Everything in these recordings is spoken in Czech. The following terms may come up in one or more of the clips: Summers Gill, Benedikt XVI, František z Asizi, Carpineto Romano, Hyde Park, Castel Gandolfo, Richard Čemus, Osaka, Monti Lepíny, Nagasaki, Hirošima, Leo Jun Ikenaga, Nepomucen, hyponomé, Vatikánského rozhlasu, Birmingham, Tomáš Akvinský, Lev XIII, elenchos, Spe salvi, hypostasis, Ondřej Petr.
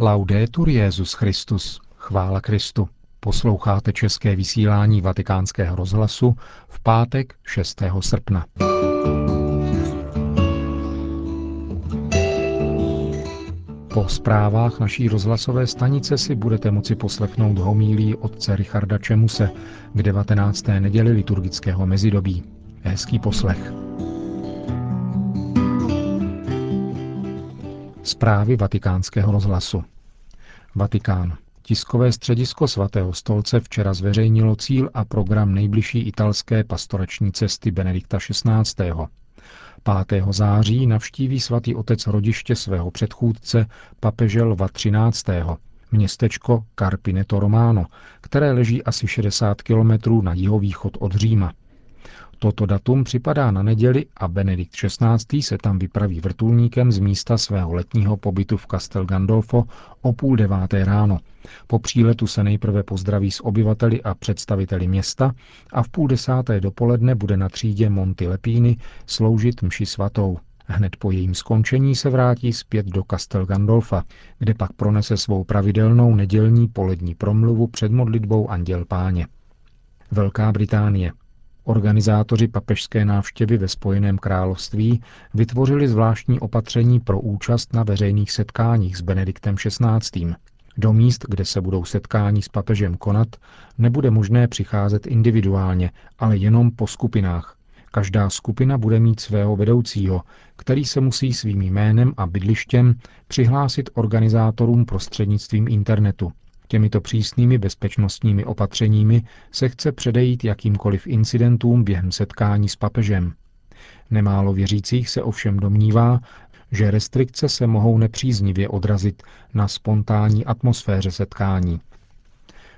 Laudetur Jesus Christus, chvála Kristu. Posloucháte české vysílání Vatikánského rozhlasu v pátek 6. srpna. Po zprávách naší rozhlasové stanice si budete moci poslechnout homílii otce Richarda Čemuse k 19. neděli liturgického mezidobí. Hezký poslech. Zprávy Vatikánského rozhlasu. Vatikán. Tiskové středisko Svatého stolce včera zveřejnilo cíl a program nejbližší italské pastorační cesty Benedikta XVI. 5. září navštíví svatý otec rodiště svého předchůdce papeže Lva XIII., městečko Carpineto Romano, které leží asi 60 kilometrů na jihovýchod od Říma. Toto datum připadá na neděli a Benedikt XVI. Se tam vypraví vrtulníkem z místa svého letního pobytu v Castel Gandolfo o 8:30 ráno. Po příletu se nejprve pozdraví s obyvateli a představiteli města a v 9:30 dopoledne bude na třídě Monti Lepíny sloužit mši svatou. Hned po jejím skončení se vrátí zpět do Castel Gandolfa, kde pak pronese svou pravidelnou nedělní polední promluvu před modlitbou Anděl Páně. Velká Británie. Organizátoři papežské návštěvy ve Spojeném království vytvořili zvláštní opatření pro účast na veřejných setkáních s Benediktem XVI. Do míst, kde se budou setkání s papežem konat, nebude možné přicházet individuálně, ale jenom po skupinách. Každá skupina bude mít svého vedoucího, který se musí svým jménem a bydlištěm přihlásit organizátorům prostřednictvím internetu. Těmito přísnými bezpečnostními opatřeními se chce předejít jakýmkoliv incidentům během setkání s papežem. Nemálo věřících se ovšem domnívá, že restrikce se mohou nepříznivě odrazit na spontánní atmosféře setkání.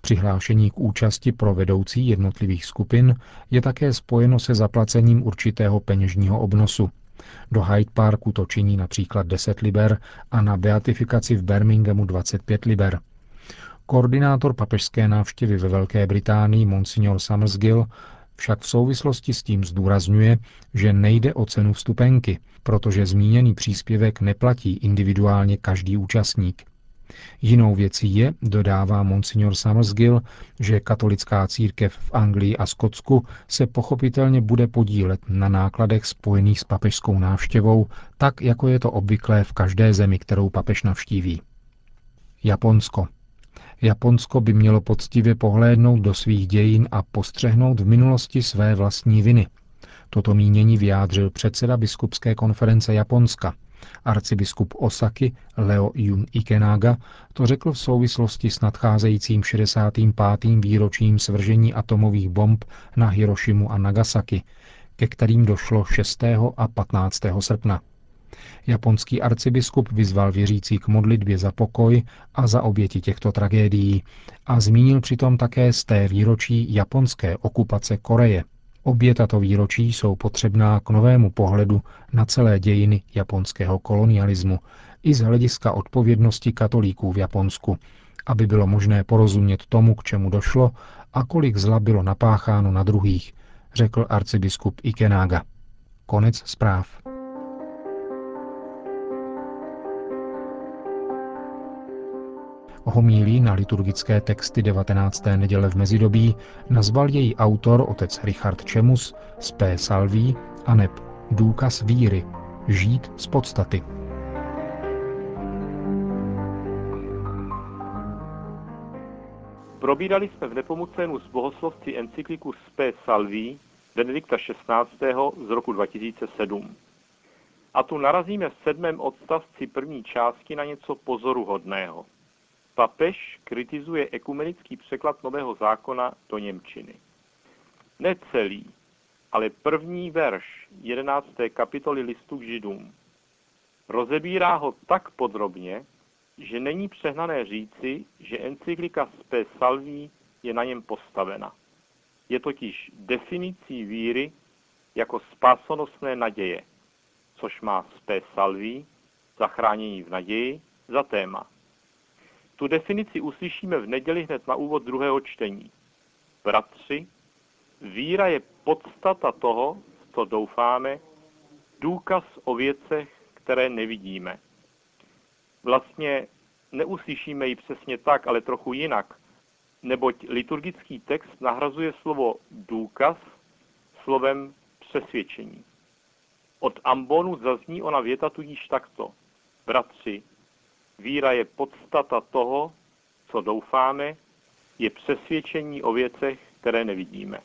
Přihlášení k účasti pro vedoucí jednotlivých skupin je také spojeno se zaplacením určitého peněžního obnosu. Do Hyde Parku to činí například 10 liber a na beatifikaci v Birminghamu 25 liber. Koordinátor papežské návštěvy ve Velké Británii Monsignor Summers Gill však v souvislosti s tím zdůrazňuje, že nejde o cenu vstupenky, protože zmíněný příspěvek neplatí individuálně každý účastník. Jinou věcí je, dodává Monsignor Summers Gill, že katolická církev v Anglii a Skotsku se pochopitelně bude podílet na nákladech spojených s papežskou návštěvou, tak jako je to obvyklé v každé zemi, kterou papež navštíví. Japonsko. Japonsko by mělo poctivě pohlédnout do svých dějin a postřehnout v minulosti své vlastní viny. Toto mínění vyjádřil předseda biskupské konference Japonska. Arcibiskup Osaky Leo Jun Ikenaga to řekl v souvislosti s nadcházejícím 65. výročím svržení atomových bomb na Hirošimu a Nagasaki, ke kterým došlo 6. a 15. srpna. Japonský arcibiskup vyzval věřící k modlitbě za pokoj a za oběti těchto tragédií a zmínil přitom také 100. výročí japonské okupace Koreje. Obě tato výročí jsou potřebná k novému pohledu na celé dějiny japonského kolonialismu i z hlediska odpovědnosti katolíků v Japonsku, aby bylo možné porozumět tomu, k čemu došlo a kolik zla bylo napácháno na druhých, řekl arcibiskup Ikenaga. Konec zpráv. Homílii na liturgické texty 19. neděle v mezidobí nazval její autor otec Richard Čemus Spe salvi a neb důkaz víry, žít z podstaty. Probírali jsme v Nepomucenu s bohoslovci encykliku Spe salvi Benedikta XVI. Z roku 2007. A tu narazíme v 7. odstavci první části na něco pozoruhodného. Papež kritizuje ekumenický překlad Nového zákona do němčiny. Ne celý, ale první verš 11. kapitoly listu k Židům. Rozebírá ho tak podrobně, že není přehnané říci, že encyklika Spe salvi je na něm postavena. Je totiž definicí víry jako spásonosné naděje, což má Spe salvi, zachránění v naději, za téma. Tu definici uslyšíme v neděli hned na úvod druhého čtení. Bratři, víra je podstata toho, co doufáme, důkaz o věcech, které nevidíme. Vlastně neuslyšíme ji přesně tak, ale trochu jinak, neboť liturgický text nahrazuje slovo důkaz slovem přesvědčení. Od ambonu zazní ona věta tudíž takto. Bratři, víra je podstata toho, co doufáme, je přesvědčení o věcech, které nevidíme.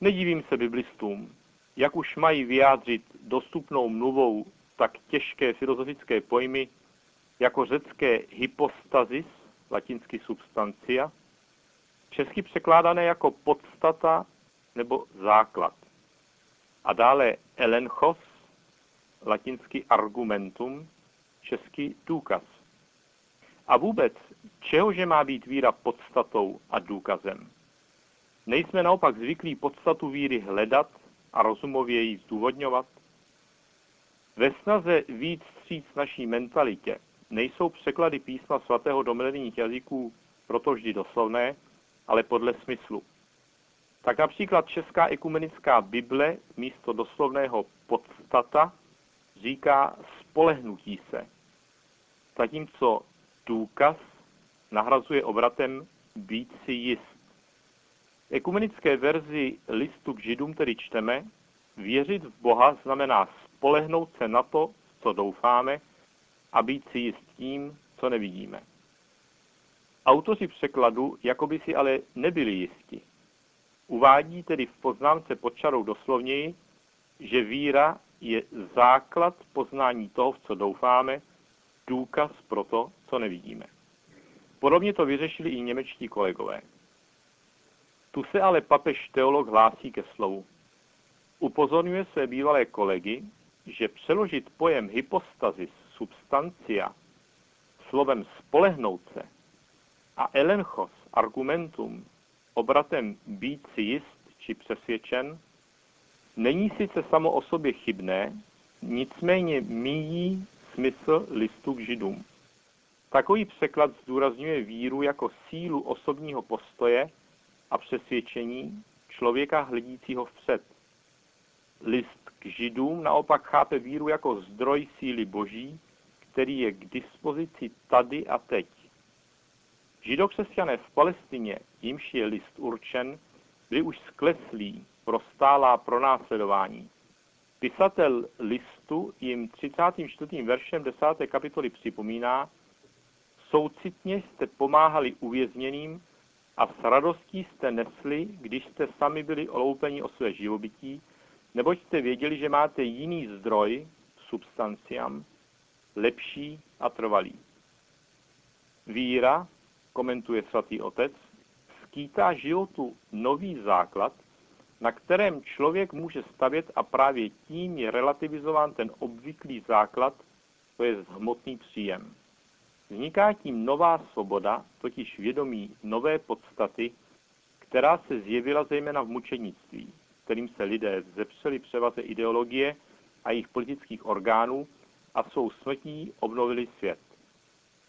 Nedivím se biblistům, jak už mají vyjádřit dostupnou mluvou tak těžké filozofické pojmy, jako řecké hypostasis, latinsky substancia, česky překládané jako podstata nebo základ. A dále elenchos, latinsky argumentum, česky důkaz. A vůbec, čehože má být víra podstatou a důkazem? Nejsme naopak zvyklí podstatu víry hledat a rozumově ji zdůvodňovat? Ve snaze víc vstříc naší mentalitě nejsou překlady písma svatého do moderních jazyků proto vždy doslovné, ale podle smyslu. Tak například česká ekumenická Bible místo doslovného podstata říká spolehnutí se, zatímco důkaz nahrazuje obratem být si jist. V ekumenické verzi listu k Židům tedy čteme, věřit v Boha znamená spolehnout se na to, co doufáme, a být si jist tím, co nevidíme. Autoři překladu jakoby si ale nebyli jisti. Uvádí tedy v poznámce pod čarou doslovněji, že víra je základ poznání toho, v co doufáme, důkaz pro to, co nevidíme. Podobně to vyřešili i němečtí kolegové. Tu se ale papež teolog hlásí ke slovu. Upozorňuje své bývalé kolegy, že přeložit pojem hypostasis, substancia, slovem spolehnout se a elenchos, argumentum, obratem být si jist či přesvědčen, není sice samo o sobě chybné, nicméně míjí smysl listu k Židům. Takový překlad zdůrazňuje víru jako sílu osobního postoje a přesvědčení člověka hledícího vpřed. List k Židům naopak chápe víru jako zdroj síly boží, který je k dispozici tady a teď. Židokřesťané v Palestině, jimž je list určen, byli už skleslí pro stálá pronásledování. Pisatel listu jim 34. veršem 10. kapitoly připomíná, soucitně jste pomáhali uvězněným a s radostí jste nesli, když jste sami byli oloupeni o své živobytí, neboť jste věděli, že máte jiný zdroj, substanciam, lepší a trvalý. Víra, komentuje svatý otec, skýtá životu nový základ, na kterém člověk může stavět a právě tím je relativizován ten obvyklý základ, to je hmotný příjem. Vzniká tím nová svoboda, totiž vědomí nové podstaty, která se zjevila zejména v mučednictví, kterým se lidé zepřeli převaze ideologie a jejich politických orgánů a svou smrtí obnovili svět.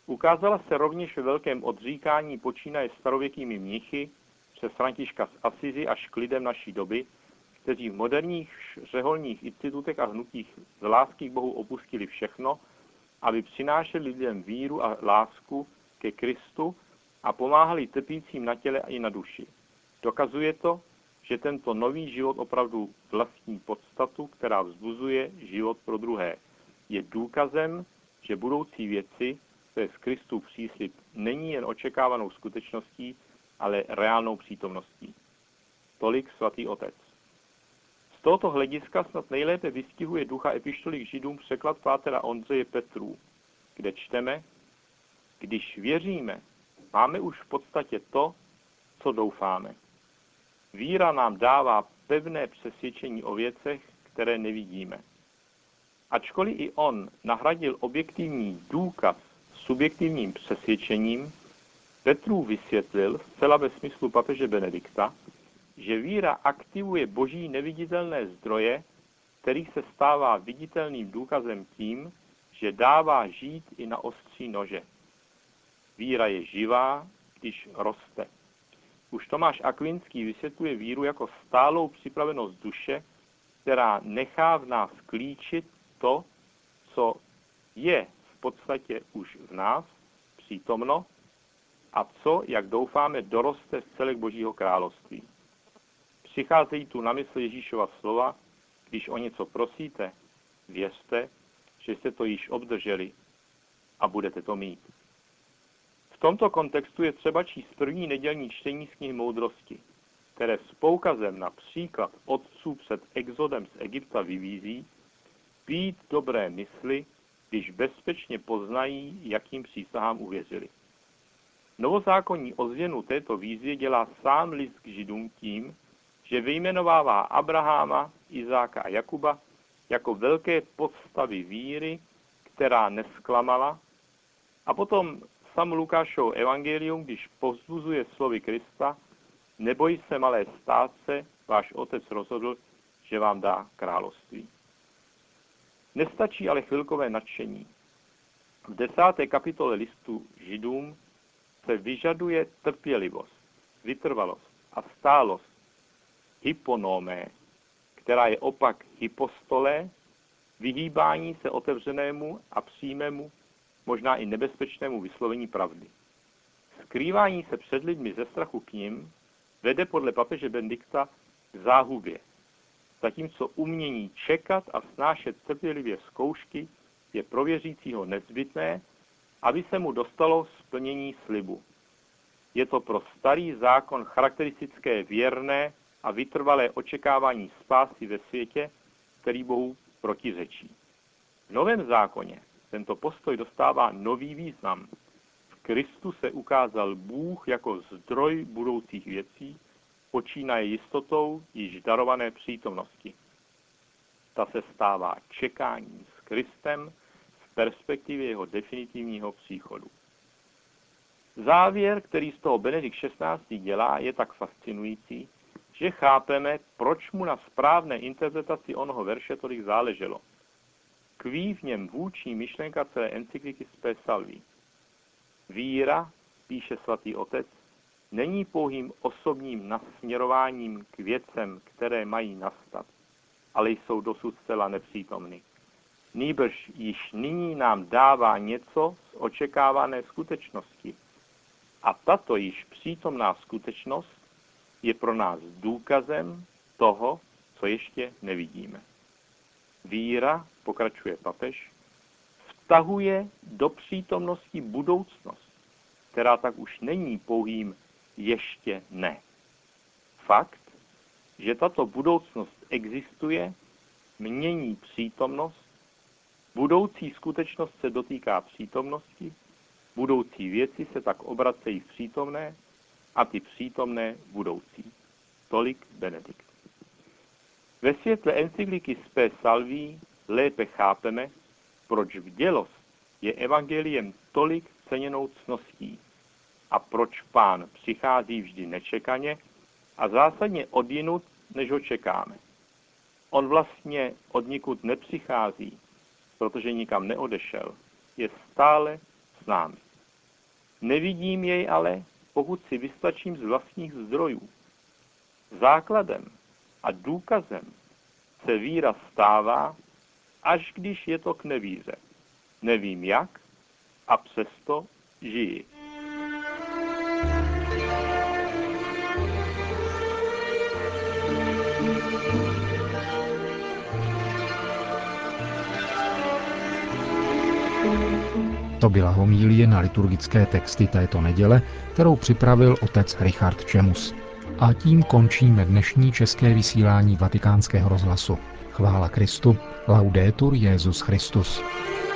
Ukázala se rovněž ve velkém odříkání počínaje starověkými mnichy přes Františka z Asizi až k lidem naší doby, kteří v moderních řeholních institutech a hnutích z lásky k Bohu opustili všechno, aby přinášeli lidem víru a lásku ke Kristu a pomáhali trpícím na těle a i na duši. Dokazuje to, že tento nový život opravdu vlastní podstatu, která vzbuzuje život pro druhé, je důkazem, že budoucí věci, to je Kristův příslib, není jen očekávanou skutečností, ale reálnou přítomností. Tolik svatý otec. Z tohoto hlediska snad nejlépe vystihuje ducha epištoly k Židům překlad pátera Ondřeje Petru, kde čteme, když věříme, máme už v podstatě to, co doufáme. Víra nám dává pevné přesvědčení o věcech, které nevidíme. Ačkoliv i on nahradil objektivní důkaz subjektivním přesvědčením, Petru vysvětlil zcela ve smyslu papeže Benedikta, že víra aktivuje boží neviditelné zdroje, který se stává viditelným důkazem tím, že dává žít i na ostří nože. Víra je živá, když roste. Už Tomáš Akvinský vysvětluje víru jako stálou připravenost duše, která nechá v nás klíčit to, co je podstatě už v nás přítomno a co, jak doufáme, doroste v celek Božího království. Přicházejí tu na mysl Ježíšova slova, když o něco prosíte, věřte, že jste to již obdrželi a budete to mít. V tomto kontextu je třeba číst první nedělní čtení z knihy Moudrosti, které s poukazem na příklad otců před exodem z Egypta vyvízí, být dobré mysli, když bezpečně poznají, jakým přísahám uvěřili. Novozákonní ozvěnu této výzvě dělá sám list k Židům tím, že vyjmenovává Abraháma, Izáka a Jakuba jako velké postavy víry, která nesklamala, a potom sam Lukášovo evangelium, když povzbuzuje slovy Krista, neboj se, malé státce, váš otec rozhodl, že vám dá království. Nestačí ale chvilkové nadšení. V 10. kapitole listu Židům se vyžaduje trpělivost, vytrvalost a stálost, hyponomé, která je opak hypostolé, vyhýbání se otevřenému a přímému, možná i nebezpečnému vyslovení pravdy. Skrývání se před lidmi ze strachu k nim vede podle papeže Benedikta k záhubě, zatímco umění čekat a snášet trpělivě zkoušky je pro věřícího nezbytné, aby se mu dostalo splnění slibu. Je to pro starý zákon charakteristické věrné a vytrvalé očekávání spásy ve světě, který Bohu protiřečí. V Novém zákoně tento postoj dostává nový význam. V Kristu se ukázal Bůh jako zdroj budoucích věcí, počínaje jistotou již darované přítomnosti. Ta se stává čekáním s Kristem v perspektivě jeho definitivního příchodu. Závěr, který z toho Benedikt XVI dělá, je tak fascinující, že chápeme, proč mu na správné interpretaci onoho verše tolik záleželo. Tkví v něm vůdčí myšlenka celé encykliky Spe salvi. Víra, píše svatý otec, není pouhým osobním nasměrováním k věcem, které mají nastat, ale jsou dosud zcela nepřítomny. Nýbrž již nyní nám dává něco z očekávané skutečnosti. A tato již přítomná skutečnost je pro nás důkazem toho, co ještě nevidíme. Víra, pokračuje papež, vtahuje do přítomnosti budoucnost, která tak už není pouhým ještě ne. Fakt, že tato budoucnost existuje, mění přítomnost, budoucí skutečnost se dotýká přítomnosti, budoucí věci se tak obracejí v přítomné a ty přítomné budoucí. Tolik Benedikt. Ve světle encykliky Spe salvi lépe chápeme, proč vdělost je evangeliem tolik ceněnou cností a proč Pán přichází vždy nečekaně a zásadně odjinud, než ho čekáme. On vlastně odnikud nepřichází, protože nikam neodešel. Je stále s námi. Nevidím jej ale, pokud si vystačím z vlastních zdrojů. Základem a důkazem se víra stává, až když je to k nevíře. Nevím jak a přesto žiji. To byla homilie na liturgické texty této neděle, kterou připravil otec Richard Čemus. A tím končíme dnešní české vysílání Vatikánského rozhlasu. Chvála Kristu, laudetur Jesus Christus.